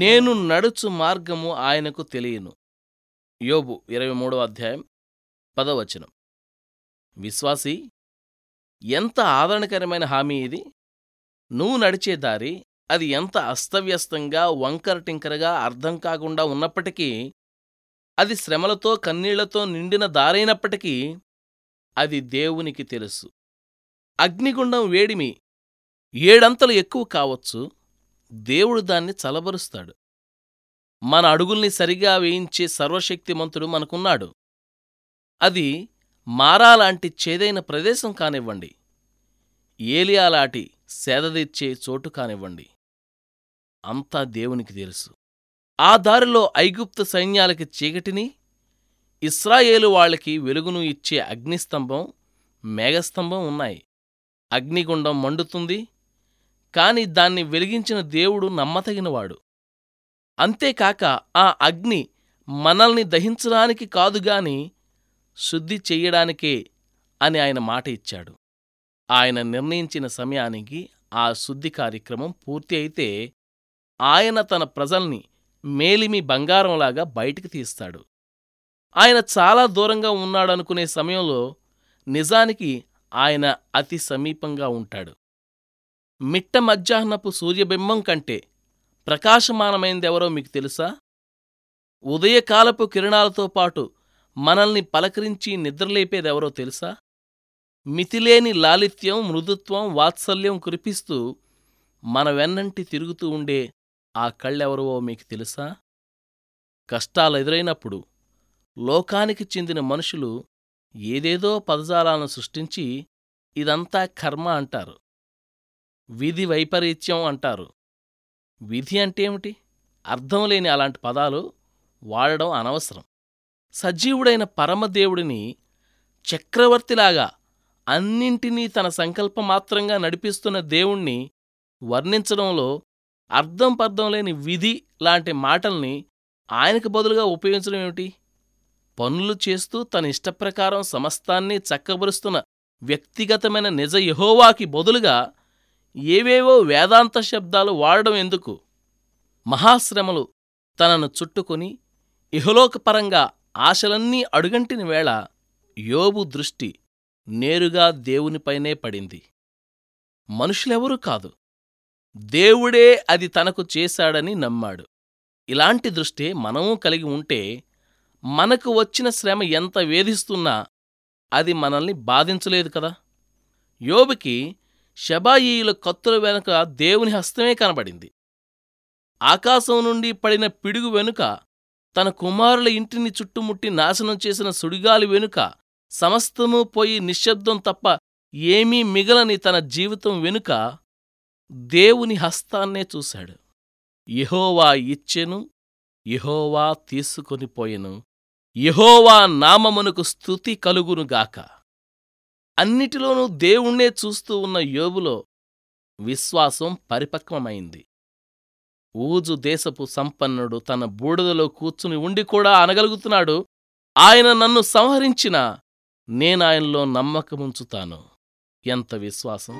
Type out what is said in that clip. నేను నడుచు మార్గము ఆయనకు తెలియను. యోబు 23:10. విశ్వాసి, ఎంత ఆదరణకరమైన హామీ ఇది! నువ్వు నడిచే దారి అది ఎంత అస్తవ్యస్తంగా వంకరటింకరగా అర్థం కాకుండా ఉన్నప్పటికీ, అది శ్రమలతో కన్నీళ్లతో నిండిన దారైనప్పటికీ అది దేవునికి తెలుసు. అగ్నిగుండం వేడిమి 7 అంతలు ఎక్కువ కావచ్చు, దేవుడు దాన్ని చలబరుస్తాడు. మన అడుగుల్ని సరిగా వేయించే సర్వశక్తిమంతుడు మనకున్నాడు. అది మారాలాంటి చేదైన ప్రదేశం కానివ్వండి, ఏలియాలాటి సేదదీర్చే చోటు కానివ్వండి, అంతా దేవునికి తెలుసు. ఆ దారిలో ఐగుప్తు సైన్యాలకి చీకటిని, ఇస్రాయేలు వాళ్ళకి వెలుగును ఇచ్చే అగ్నిస్తంభం మేఘస్తంభం ఉన్నాయి. అగ్నిగుండం మండుతుంది, కాని దాన్ని వెలిగించిన దేవుడు నమ్మతగినవాడు. అంతేకాక ఆ అగ్ని మనల్ని దహించడానికి కాదుగాని శుద్ధి చెయ్యడానికే అని ఆయన మాట ఇచ్చాడు. ఆయన నిర్ణయించిన సమయానికి ఆ శుద్ధి కార్యక్రమం పూర్తి అయితే ఆయన తన ప్రజల్ని మేలిమి బంగారంలాగా బయటికి తీస్తాడు. ఆయన చాలా దూరంగా ఉన్నాడనుకునే సమయంలో నిజానికి ఆయన అతి సమీపంగా ఉంటాడు. మిట్ట మధ్యాహ్నపు సూర్యబింబం కంటే ప్రకాశమానమైందెవరో మీకు తెలుసా? ఉదయకాలపు కిరణాలతో పాటు మనల్ని పలకరించి నిద్రలేపేదెవరో తెలుసా? మితిలేని లాలిత్యం, మృదుత్వం, వాత్సల్యం కురిపిస్తూ మన వెన్నంటి తిరుగుతూ ఉండే ఆ కళ్ళెవరో మీకు తెలుసా? కష్టాలెదురైనప్పుడు లోకానికి చెందిన మనుషులు ఏదేదో పదజాలాలను సృష్టించి ఇదంతా కర్మ అంటారు, విధి వైపరీత్యం అంటారు. విధి అంటేమిటి? అర్థం లేని అలాంటి పదాలు వాడడం అనవసరం. సజీవుడైన పరమదేవుడిని చక్రవర్తిలాగా అన్నింటినీ తన సంకల్పమాత్రంగా నడిపిస్తున్న దేవుణ్ణి వర్ణించడంలో అర్థం పర్థం లేని విధి లాంటి మాటల్ని ఆయనకు బదులుగా ఉపయోగించడం ఏమిటి? పనులు చేస్తూ తన ఇష్టప్రకారం సమస్తాన్ని చక్కబరుస్తున్న వ్యక్తిగతమైన నిజ యెహోవాకి బదులుగా ఏవేవో వేదాంత శబ్దాలు వాడడం ఎందుకు? మహాశ్రమలు తనను చుట్టుకొని ఇహలోకపరంగా ఆశలన్నీ అడుగంటిన వేళ యోబు దృష్టి నేరుగా దేవునిపైనే పడింది. మనుషులెవరూ కాదు, దేవుడే అది తనకు చేశాడని నమ్మాడు. ఇలాంటి దృష్టి మనమూ కలిగి ఉంటే మనకు వచ్చిన శ్రమ ఎంత వేధిస్తున్నా అది మనల్ని బాధించలేదు కదా. యోబుకి షెబాయీయుల కత్తుల వెనుక దేవుని హస్తమే కనబడింది. ఆకాశం నుండి పడిన పిడుగు వెనుక, తన కుమారుల ఇంటిని చుట్టుముట్టి నాశనం చేసిన సుడిగాలి వెనుక, సమస్తమూ పోయి నిశ్శబ్దం తప్ప ఏమీ మిగలని తన జీవితం వెనుక దేవుని హస్తాన్నే చూశాడు. యెహోవా ఇచ్చెను, యెహోవా తీసుకొనిపోయెను, యెహోవా నామమునకు స్తుతి కలుగునుగాక. అన్నిటిలోనూ దేవుణ్ణే చూస్తూ ఉన్న యోబులో విశ్వాసం పరిపక్వమైంది. ఊజు దేశపు సంపన్నుడు తన బూడదలో కూర్చుని ఉండి కూడా అనగలుగుతున్నాడు, ఆయన నన్ను సంహరించినా నేనాయనలో నమ్మకముంచుతాను. ఎంత విశ్వాసం!